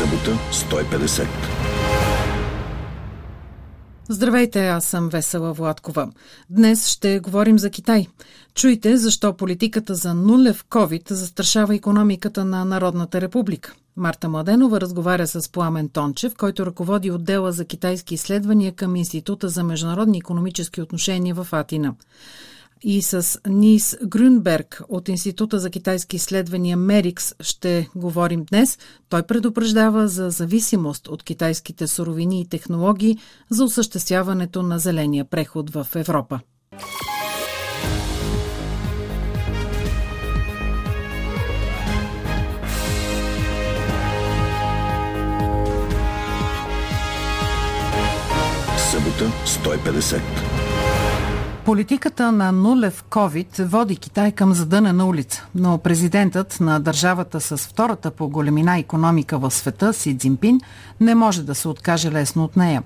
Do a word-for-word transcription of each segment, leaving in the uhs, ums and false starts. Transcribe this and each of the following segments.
Събота сто и петдесет. Здравейте, аз съм Весела Владкова. Днес ще говорим за Китай. Чуйте защо политиката за нулев ковид застрашава икономиката на Народната република. Марта Младенова разговаря с Пламен Тончев, който ръководи отдела за китайски изследвания към Института за международни икономически отношения в Атина. И с Нис Грюнберг от Института за китайски изследвания МЕРИКС ще говорим днес. Той предупреждава за зависимост от китайските суровини и технологии за осъществяването на зеления преход в Европа. Събота сто и петдесет. Политиката на нулев ковид води Китай към задънена улица, но президентът на държавата с втората по големина икономика в света, Си Дзинпин, не може да се откаже лесно от нея.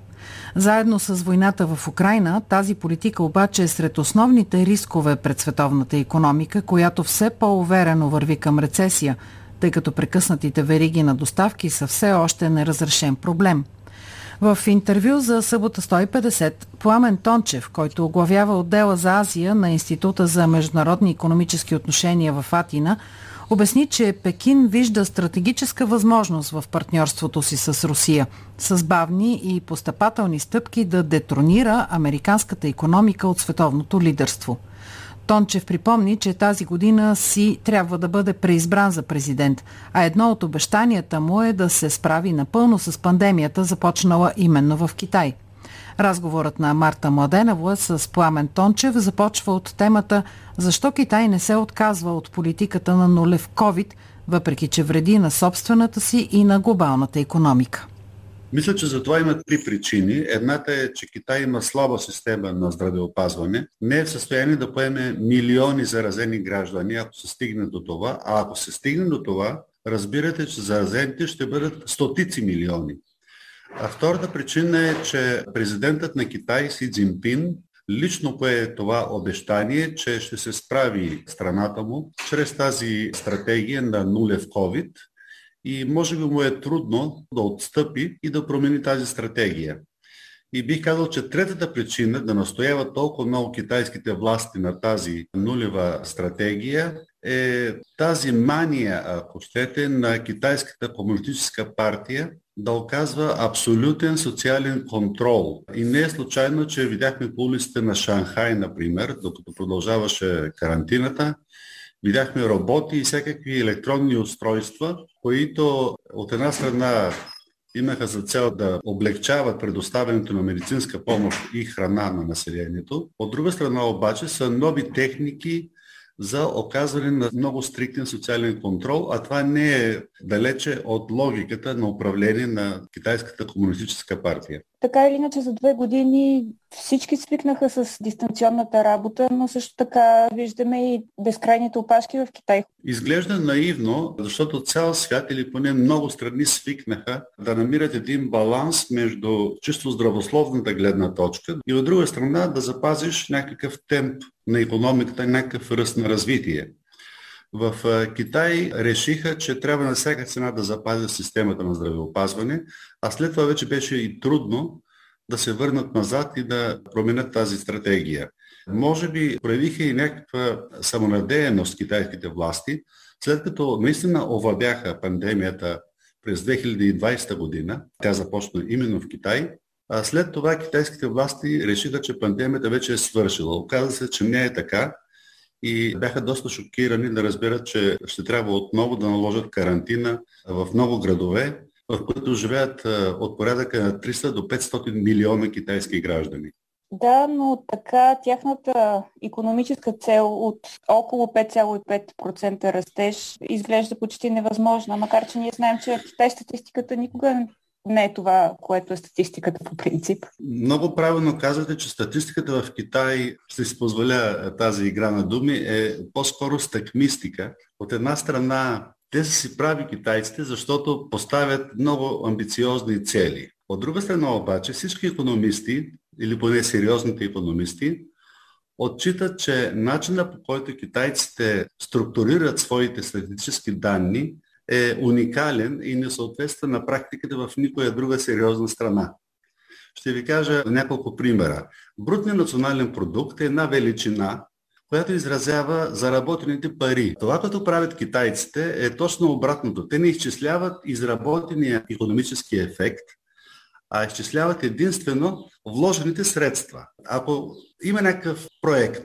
Заедно с войната в Украйна, тази политика обаче е сред основните рискове пред световната икономика, която все по-уверено върви към рецесия, тъй като прекъснатите вериги на доставки са все още неразрешен проблем. В интервю за Събота сто и петдесет Пламен Тончев, който оглавява отдела за Азия на Института за международни икономически отношения в Атина, обясни, че Пекин вижда стратегическа възможност в партньорството си с Русия, с бавни и постъпателни стъпки да детронира американската икономика от световното лидерство. Тончев припомни, че тази година Си трябва да бъде преизбран за президент, а едно от обещанията му е да се справи напълно с пандемията, започнала именно в Китай. Разговорът на Марта Младенова с Пламен Тончев започва от темата «Защо Китай не се отказва от политиката на нулев ковид, въпреки че вреди на собствената си и на глобалната икономика». Мисля, че за това има три причини. Едната е, че Китай има слаба система на здравеопазване. Не е в състояние да поеме милиони заразени граждани, ако се стигне до това. А ако се стигне до това, разбирате, че заразените ще бъдат стотици милиони. А втората причина е, че президентът на Китай Си Дзинпин лично пое това обещание, че ще се справи страната му чрез тази стратегия на нулев ковид. И може би му е трудно да отстъпи и да промени тази стратегия. И бих казал, че третата причина да настоява толкова много китайските власти на тази нулева стратегия е тази мания, ако щете, на Китайската комунистическа партия да оказва абсолютен социален контрол. И не е случайно, че видяхме по улиците на Шанхай, например, докато продължаваше карантината, видяхме роботи и всякакви електронни устройства, които от една страна имаха за цел да облегчават предоставянето на медицинска помощ и храна на населението. От друга страна обаче са нови техники за оказване на много стриктен социален контрол, а това не е далече от логиката на управление на Китайската комунистическа партия. Така или иначе за две години всички свикнаха с дистанционната работа, но също така виждаме и безкрайните опашки в Китай. Изглежда наивно, защото цял свят или поне много страни свикнаха да намират един баланс между чисто здравословната гледна точка и от друга страна да запазиш някакъв темп на икономиката, някакъв ръст на развитие. В Китай решиха, че трябва на всяка цена да запазят системата на здравеопазване, а след това вече беше и трудно да се върнат назад и да променят тази стратегия. Може би проявиха и някаква самонадеяност китайските власти, след като наистина овладяха пандемията през две хиляди и двадесета година, тя започна именно в Китай, а след това китайските власти решиха, че пандемията вече е свършила. Оказва се, че не е така. И бяха доста шокирани да разберат, че ще трябва отново да наложат карантина в много градове, в които живеят от порядъка на триста до петстотин милиона китайски граждани. Да, но така тяхната икономическа цел от около пет цяло и пет процента растеж изглежда почти невъзможна, макар че ние знаем, че в Китай статистиката никога не... не е това, което е статистиката по принцип. Много правилно казвате, че статистиката в Китай, ще си позволя тази игра на думи, е по-скоро стъкмистика. От една страна, те са си прави китайците, защото поставят много амбициозни цели. От друга страна обаче, всички икономисти, или поне сериозните икономисти, отчитат, че начинът, по който китайците структурират своите статистически данни, е уникален и не съответства на практиката в никоя друга сериозна страна. Ще ви кажа няколко примера. Брутният национален продукт е една величина, която изразява заработените пари. Това, което правят китайците, е точно обратното. Те не изчисляват изработения икономически ефект, а изчисляват единствено вложените средства. Ако има някакъв проект,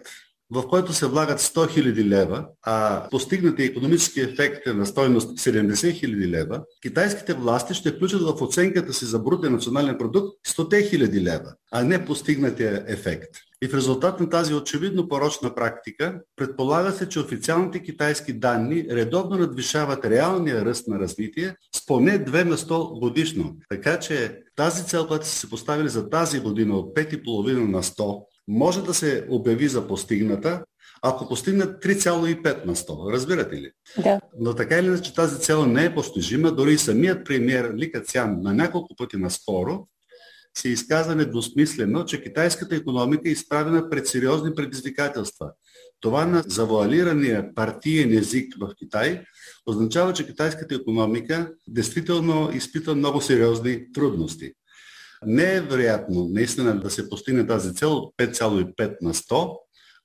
в който се влагат сто хиляди лева, а постигнати икономически ефект на стойност седемдесет хиляди лева, китайските власти ще включат в оценката си за брутен национален продукт сто хиляди лева, а не постигнатия ефект. И в резултат на тази очевидно порочна практика, предполага се, че официалните китайски данни редовно надвишават реалния ръст на развитие с поне две на сто годишно. Така че тази цел, която са се поставили за тази година от пет цяло и пет на сто, може да се обяви за постигната, ако постигнат три цяло и пет на сто. Разбирате ли? Да. Но така или иначе тази цел не е постижима. Дори и самият премиер Лика Цян на няколко пъти наскоро се изказва недвусмислено, че китайската икономика е изправена пред сериозни предизвикателства. Това на завуалирания партиен език в Китай означава, че китайската икономика действително изпитва много сериозни трудности. Не е вероятно наистина да се постигне тази цел от пет цяло и пет на сто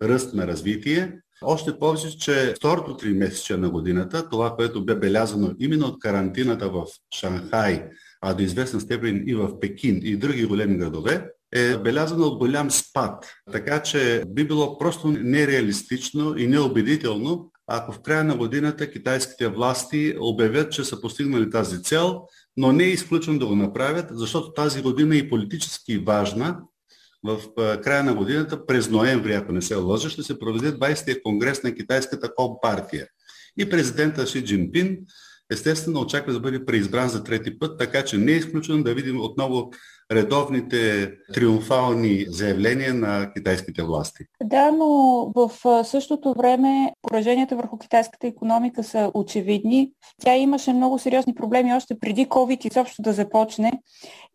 ръст на развитие. Още повече, че второто три месече на годината, това, което бе белязано именно от карантината в Шанхай, а до известна степен и в Пекин и други големи градове, е белязано от голям спад. Така че би било просто нереалистично и неубедително, ако в края на годината китайските власти обявят, че са постигнали тази цел, но не е изключено да го направят, защото тази година е политически важна. В края на годината, през ноември, ако не се лъжа, ще се проведе двайсетия конгрес на китайската компартия. И президента Си Дзинпин естествено очаква да бъде преизбран за трети път, така че не е изключено да видим отново редовните триумфални заявления на китайските власти. Да, но в същото време пораженията върху китайската икономика са очевидни. Тя имаше много сериозни проблеми още преди COVID изобщо да започне.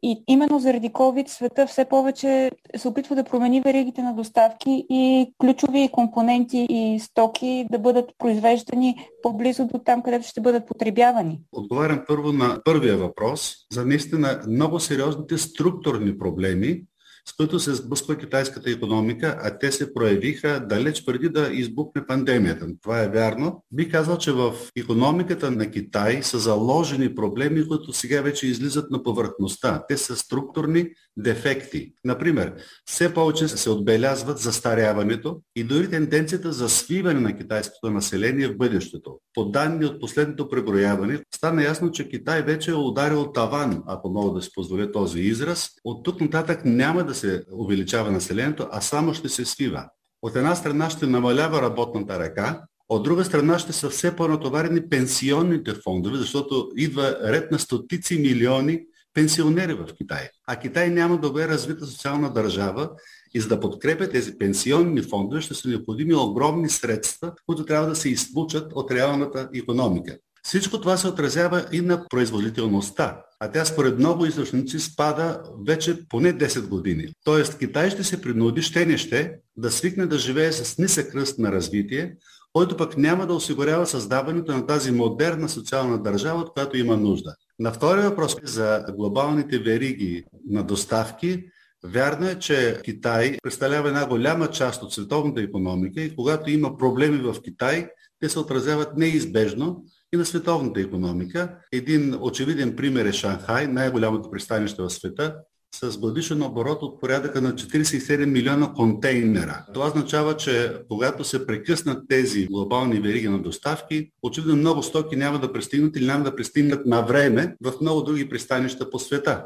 И именно заради COVID света все повече се опитва да промени веригите на доставки и ключови компоненти и стоки да бъдат произвеждани по-близо до там, където ще бъдат потребявани. Отговарям първо на първия въпрос за наистина много сериозните структурни проблеми, с които се сблъсква китайската икономика, а те се проявиха далеч преди да избухне пандемията. Това е вярно. Би казал, че в икономиката на Китай са заложени проблеми, които сега вече излизат на повърхността. Те са структурни дефекти. Например, все повече се отбелязват застаряването и дори тенденцията за свиване на китайското население в бъдещето. По данни от последното преброяване, стана ясно, че Китай вече е ударил таван, ако мога да си позволя този израз. От тук нататък няма да се увеличава населението, а само ще се свива. От една страна ще намалява работната ръка, от друга страна ще са все по-натоварени пенсионните фондове, защото идва ред на стотици милиони пенсионери в Китай. А Китай няма добре развита социална държава и за да подкрепя тези пенсионни фондове ще са необходими огромни средства, които трябва да се излучат от реалната икономика. Всичко това се отразява и на производителността, а тя според много източници спада вече поне десет години. Тоест Китай ще се принуди, ще не ще, да свикне да живее с нисък ръст на развитие, който пък няма да осигурява създаването на тази модерна социална държава, от която има нужда. На втория въпрос за глобалните вериги на доставки, вярно е, че Китай представлява една голяма част от световната икономика и когато има проблеми в Китай, те се отразяват неизбежно и на световната икономика. Един очевиден пример е Шанхай, най-голямото пристанище в света, с годишен оборот от порядъка на четирийсет и седем милиона контейнера. Това означава, че когато се прекъснат тези глобални вериги на доставки, очевидно много стоки няма да пристигнат или няма да пристигнат на време в много други пристанища по света.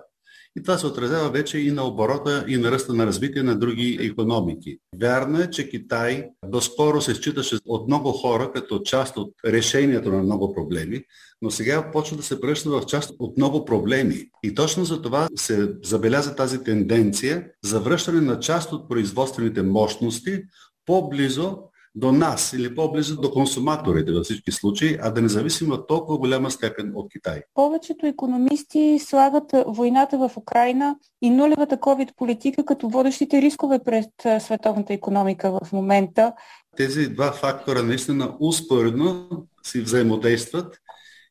И това се отразява вече и на оборота и на ръста на развитие на други икономики. Вярно е, че Китай доскоро се считаше от много хора като част от решението на много проблеми, но сега почва да се превръща в част от много проблеми. И точно за това се забеляза тази тенденция за връщане на част от производствените мощности по-близо до нас или по-близо до консуматорите във всички случаи, а да не зависим от толкова голяма степен от Китай. Повечето икономисти слагат войната в Украйна и нулевата COVID-политика като водещите рискове пред световната икономика в момента. Тези два фактора наистина успоредно си взаимодействат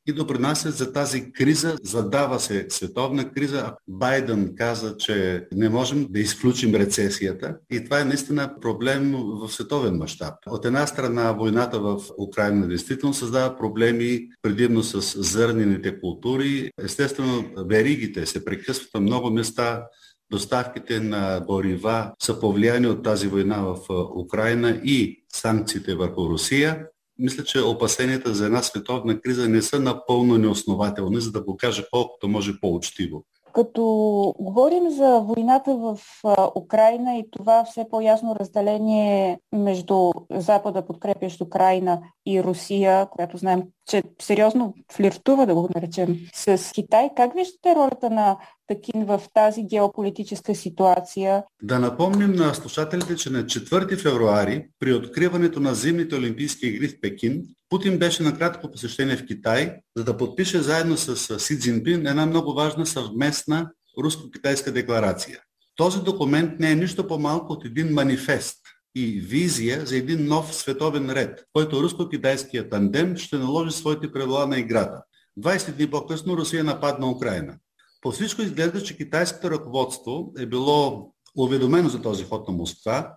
и допринасят за тази криза. Задава се световна криза. Байден каза, че не можем да изключим рецесията и това е наистина проблем в световен мащаб. От една страна войната в Украйна действително създава проблеми предимно с зърнените култури. Естествено, веригите се прекъсват на много места. Доставките на горива са повлияни от тази война в Украйна и санкциите върху Русия. Мисля, че опасенията за една световна криза не са напълно неоснователни, за да го кажа колкото може по-учтиво. Като говорим за войната в Украйна и това все по-ясно разделение между Запада, подкрепящ Украйна, и Русия, която знаем, че сериозно флиртува, да го наречем, с Китай, как виждате ролята на Пекин в тази геополитическа ситуация? Да напомним на слушателите, че на четвърти февруари, при откриването на зимните олимпийски игри в Пекин, Путин беше на кратко посещение в Китай, за да подпише заедно с Си Дзинпин една много важна съвместна руско-китайска декларация. Този документ не е нищо по-малко от един манифест и визия за един нов световен ред, който руско-китайският тандем ще наложи своите правила на играта. двайсет дни по-късно Русия нападна Украйна. По всичко изглежда, че китайското ръководство е било уведомено за този ход на Москва,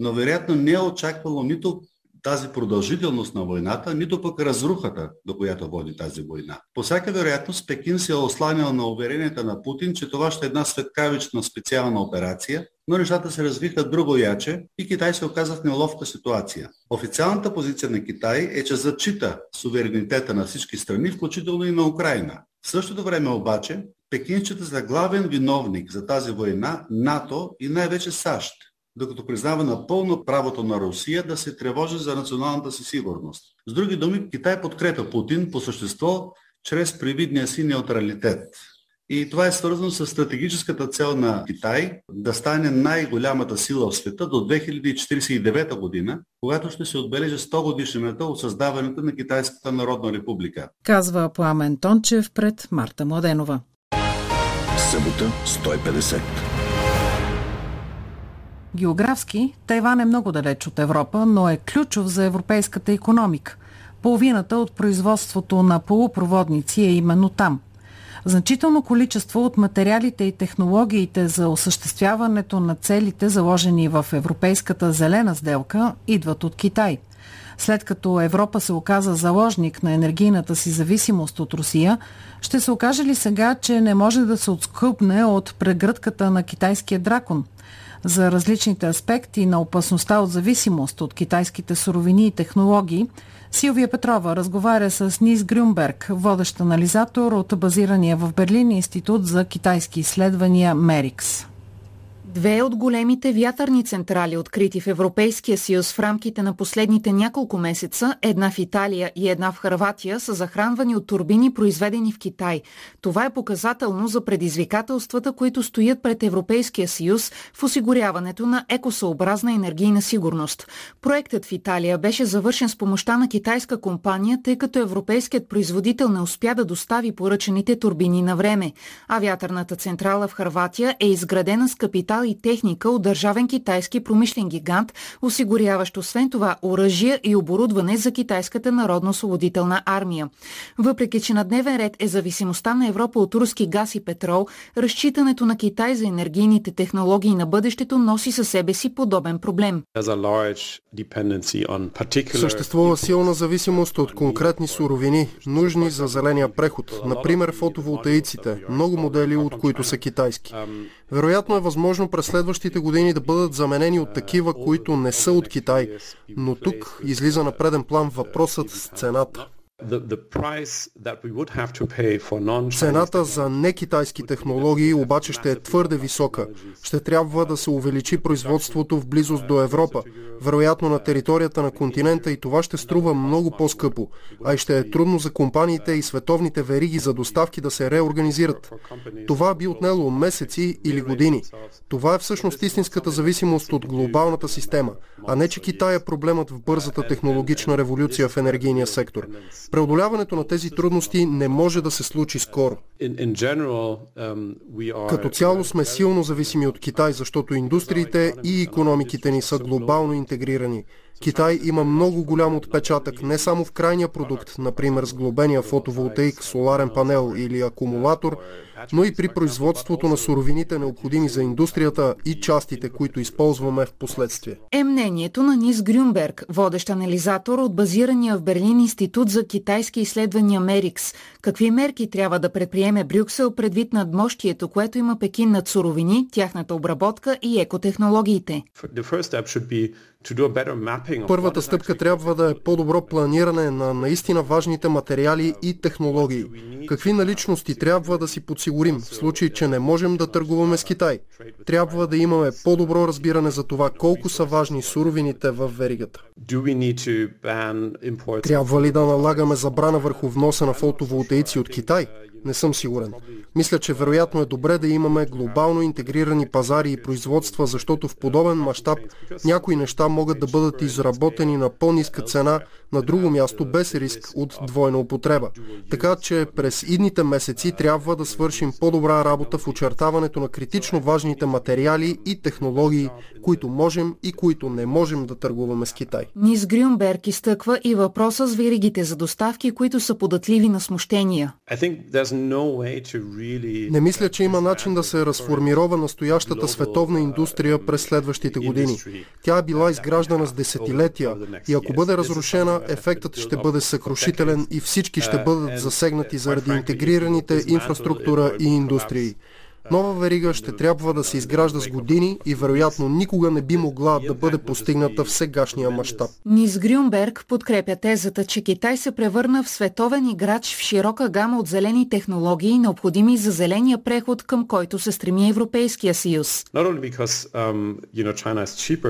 но вероятно не е очаквало нито тази продължителност на войната, нито пък разрухата, до която води тази война. По всяка вероятност Пекин се е осланял на уверенията на Путин, че това ще е една светкавична специална операция, но нещата се развиха друго яче и Китай се оказа в неловка ситуация. Официалната позиция на Китай е, че зачита суверенитета на всички страни, включително и на Украйна. В същото време обаче Пекин счита за главен виновник за тази война НАТО и най-вече САЩ, докато признава напълно правото на Русия да се тревожи за националната си сигурност. С други думи, Китай подкрепя Путин по същество чрез привидния си неутралитет. И това е свързано с стратегическата цел на Китай да стане най-голямата сила в света до две хиляди четирийсет и девета година, когато ще се отбележи стогодишнината от създаването на Китайската народна република. Казва Пламен Тончев пред Марта Младенова. Събота сто и петдесет. Географски Тайван е много далеч от Европа, но е ключов за европейската икономика. Половината от производството на полупроводници е именно там. Значително количество от материалите и технологиите за осъществяването на целите, заложени в Европейската зелена сделка, идват от Китай. След като Европа се оказа заложник на енергийната си зависимост от Русия, ще се окаже ли сега, че не може да се отскъпне от прегръдката на китайския дракон? За различните аспекти на опасността от зависимост от китайските суровини и технологии, Силвия Петрова разговаря с Нис Грюнберг, водещ анализатор от базирания в Берлин Институт за китайски изследвания МЕРИКС. Две от големите вятърни централи, открити в Европейския съюз в рамките на последните няколко месеца, една в Италия и една в Хърватия, са захранвани от турбини, произведени в Китай. Това е показателно за предизвикателствата, които стоят пред Европейския съюз в осигуряването на екосъобразна енергийна сигурност. Проектът в Италия беше завършен с помощта на китайска компания, тъй като европейският производител не успя да достави поръчаните турбини на време. А вятърната централа в Хърватия е изградена с капитал и техника от държавен китайски промишлен гигант, осигуряващ освен това оръжия и оборудване за Китайската народно-освободителна армия. Въпреки че на дневен ред е зависимостта на Европа от руски газ и петрол, разчитането на Китай за енергийните технологии на бъдещето носи със себе си подобен проблем. Съществува силна зависимост от конкретни суровини, нужни за зеления преход, например фотоволтаиците, много модели от които са китайски. Вероятно е възможно през следващите години да бъдат заменени от такива, които не са от Китай, но тук излиза на преден план въпросът с цената. Цената за некитайски технологии обаче ще е твърде висока. Ще трябва да се увеличи производството в близост до Европа, вероятно на територията на континента, и това ще струва много по-скъпо, а и ще е трудно за компаниите и световните вериги за доставки да се реорганизират. Това би отнело месеци или години. Това е всъщност истинската зависимост от глобалната система, а не че Китай е проблемът в бързата технологична революция в енергийния сектор. Преодоляването на тези трудности не може да се случи скоро. Като цяло сме силно зависими от Китай, защото индустриите и икономиките ни са глобално интегрирани. Китай има много голям отпечатък не само в крайния продукт, например сглобения фотоволтаик, соларен панел или акумулатор, но и при производството на суровините, необходими за индустрията и частите, които използваме в последствие. Е мнението на Нис Грюнберг, водещ анализатор от базирания в Берлин Институт за китайски изследвания МЕРИКС. Какви мерки трябва да предприеме Брюксел предвид надмощието, което има Пекин над суровини, тяхната обработка и екотехнологиите? Първата стъпка трябва да е по-добро планиране на наистина важните материали и технологии. Какви наличности трябва да си подсигурим в случай, че не можем да търгуваме с Китай? Трябва да имаме по-добро разбиране за това колко са важни суровините в веригата. Трябва ли да налагаме забрана върху вноса на фотоволтаици от Китай? Не съм сигурен. Мисля, че вероятно е добре да имаме глобално интегрирани пазари и производства, защото в подобен мащаб някои неща могат да бъдат изработени на по-ниска цена на друго място без риск от двойна употреба. Така че през идните месеци трябва да свършим по-добра работа в очертаването на критично важните материали и технологии, които можем и които не можем да търгуваме с Китай. Нис Грюнберг изтъква и въпроса с веригите за доставки, които са податливи на смущения. Не мисля, че има начин да се разформирова настоящата световна индустрия през следващите години. Тя е била изграждана с десетилетия и ако бъде разрушена, ефектът ще бъде съкрушителен и всички ще бъдат засегнати заради интегрираните инфраструктура и индустрии. Нова верига ще трябва да се изгражда с години и вероятно никога не би могла да бъде постигната в сегашния мащаб. Нис Грюнберг подкрепя тезата, че Китай се превърна в световен играч в широка гама от зелени технологии, необходими за зеления преход, към който се стреми Европейския съюз.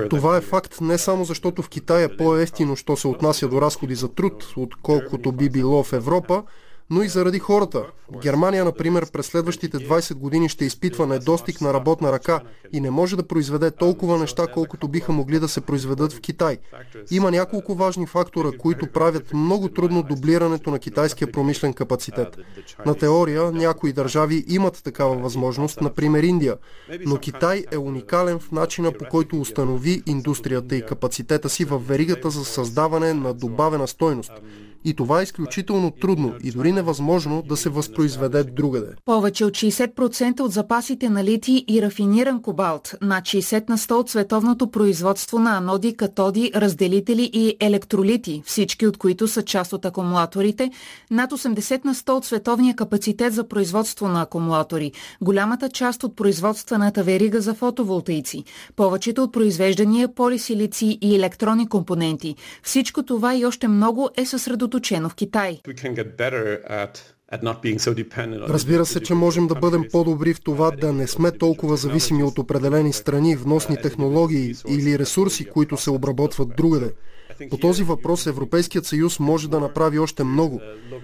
Това е факт не само защото в Китай е по-евтино, що се отнася до разходи за труд, отколкото би било в Европа, но и заради хората. Германия, например, през следващите двайсет години ще изпитва недостиг на работна ръка и не може да произведе толкова неща, колкото биха могли да се произведат в Китай. Има няколко важни фактора, които правят много трудно дублирането на китайския промишлен капацитет. На теория, някои държави имат такава възможност, например Индия, но Китай е уникален в начина, по който установи индустрията и капацитета си във веригата за създаване на добавена стойност. И това е изключително трудно и дори невъзможно да се възпроизведе другаде. Повече от шейсет процента от запасите на литий и рафиниран кобалт, над шейсет на сто от световното производство на аноди, катоди, разделители и електролити, всички от които са част от акумулаторите, над осемдесет на сто от световния капацитет за производство на акумулатори, голямата част от производствената верига за фотоволтаици, повечето от произвеждания полисилици и електронни компоненти. Всичко това и още много е съсредоточено в Китай. Разбира се, че можем да бъдем по-добри в това да не сме толкова зависими от определени страни, вносни технологии или ресурси, които се обработват другаде. По този въпрос Европейският съюз може да направи още много.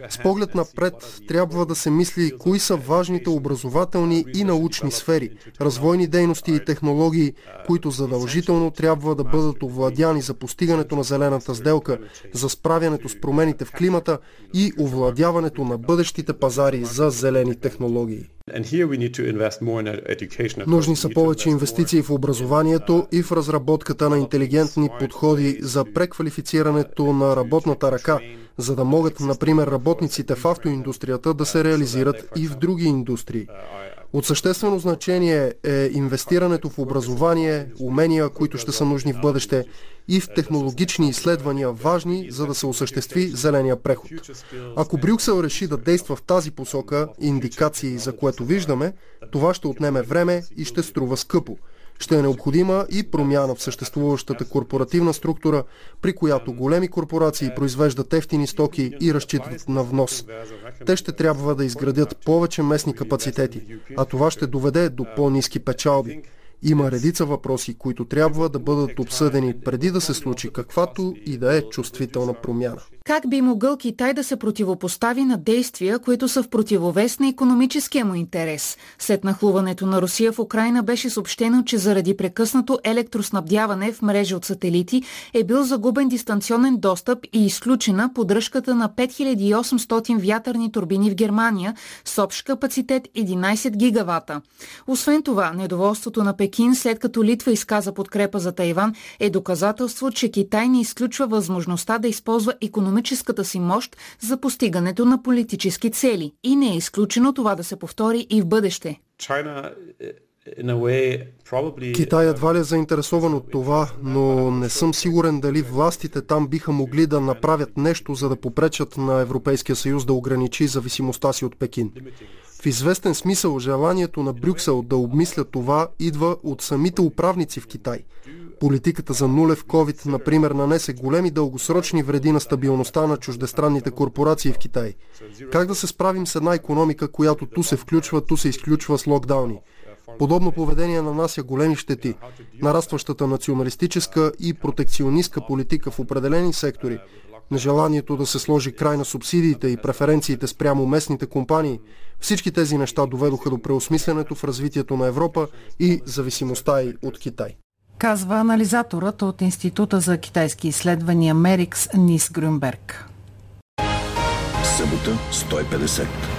С поглед напред трябва да се мисли кои са важните образователни и научни сфери, развойни дейности и технологии, които задължително трябва да бъдат овладяни за постигането на зелената сделка, за справянето с промените в климата и овладяването на бъдещите пазари за зелени технологии. Нужни са повече инвестиции в образованието и в разработката на интелигентни подходи за преквалифицирането на работната ръка, за да могат, например, работниците в автоиндустрията да се реализират и в други индустрии. От съществено значение е инвестирането в образование, умения, които ще са нужни в бъдеще, и в технологични изследвания, важни, за да се осъществи зеления преход. Ако Брюксел реши да действа в тази посока, индикации за което виждаме, това ще отнеме време и ще струва скъпо. Ще е необходима и промяна в съществуващата корпоративна структура, при която големи корпорации произвеждат евтини стоки и разчитат на внос. Те ще трябва да изградят повече местни капацитети, а това ще доведе до по-ниски печалби. Има редица въпроси, които трябва да бъдат обсъдени преди да се случи каквато и да е чувствителна промяна. Как би могъл Китай да се противопостави на действия, които са в противовес на икономическия му интерес? След нахлуването на Русия в Украйна беше съобщено, че заради прекъснато електроснабдяване в мрежи от сателити е бил загубен дистанционен достъп и изключена поддръжката на пет хиляди и осемстотин вятърни турбини в Германия с общ капацитет единайсет гигавата. Освен това, недоволството на Пекин, след като Литва изказа подкрепа за Тайван, е доказателство, че Китай не изключва възможността да използва икономически Икономическата си мощ за постигането на политически цели и не е изключено това да се повтори и в бъдеще. Китай едва ли е заинтересован от това, но не съм сигурен дали властите там биха могли да направят нещо, за да попречат на Европейския съюз да ограничи зависимостта си от Пекин. В известен смисъл желанието на Брюксел да обмисля това идва от самите управници в Китай. Политиката за нулев ковид, например, нанесе големи дългосрочни вреди на стабилността на чуждестранните корпорации в Китай. Как да се справим с една икономика, която ту се включва, ту се изключва с локдауни? Подобно поведение нанася големи щети. Нарастващата националистическа и протекционистка политика в определени сектори, нежеланието да се сложи край на субсидиите и преференциите спрямо местните компании, всички тези неща доведоха до преосмисленето в развитието на Европа и зависимостта й от Китай. Казва анализаторът от Института за китайски изследвания МЕРИКС Нис Грюнберг. Събота сто и петдесет.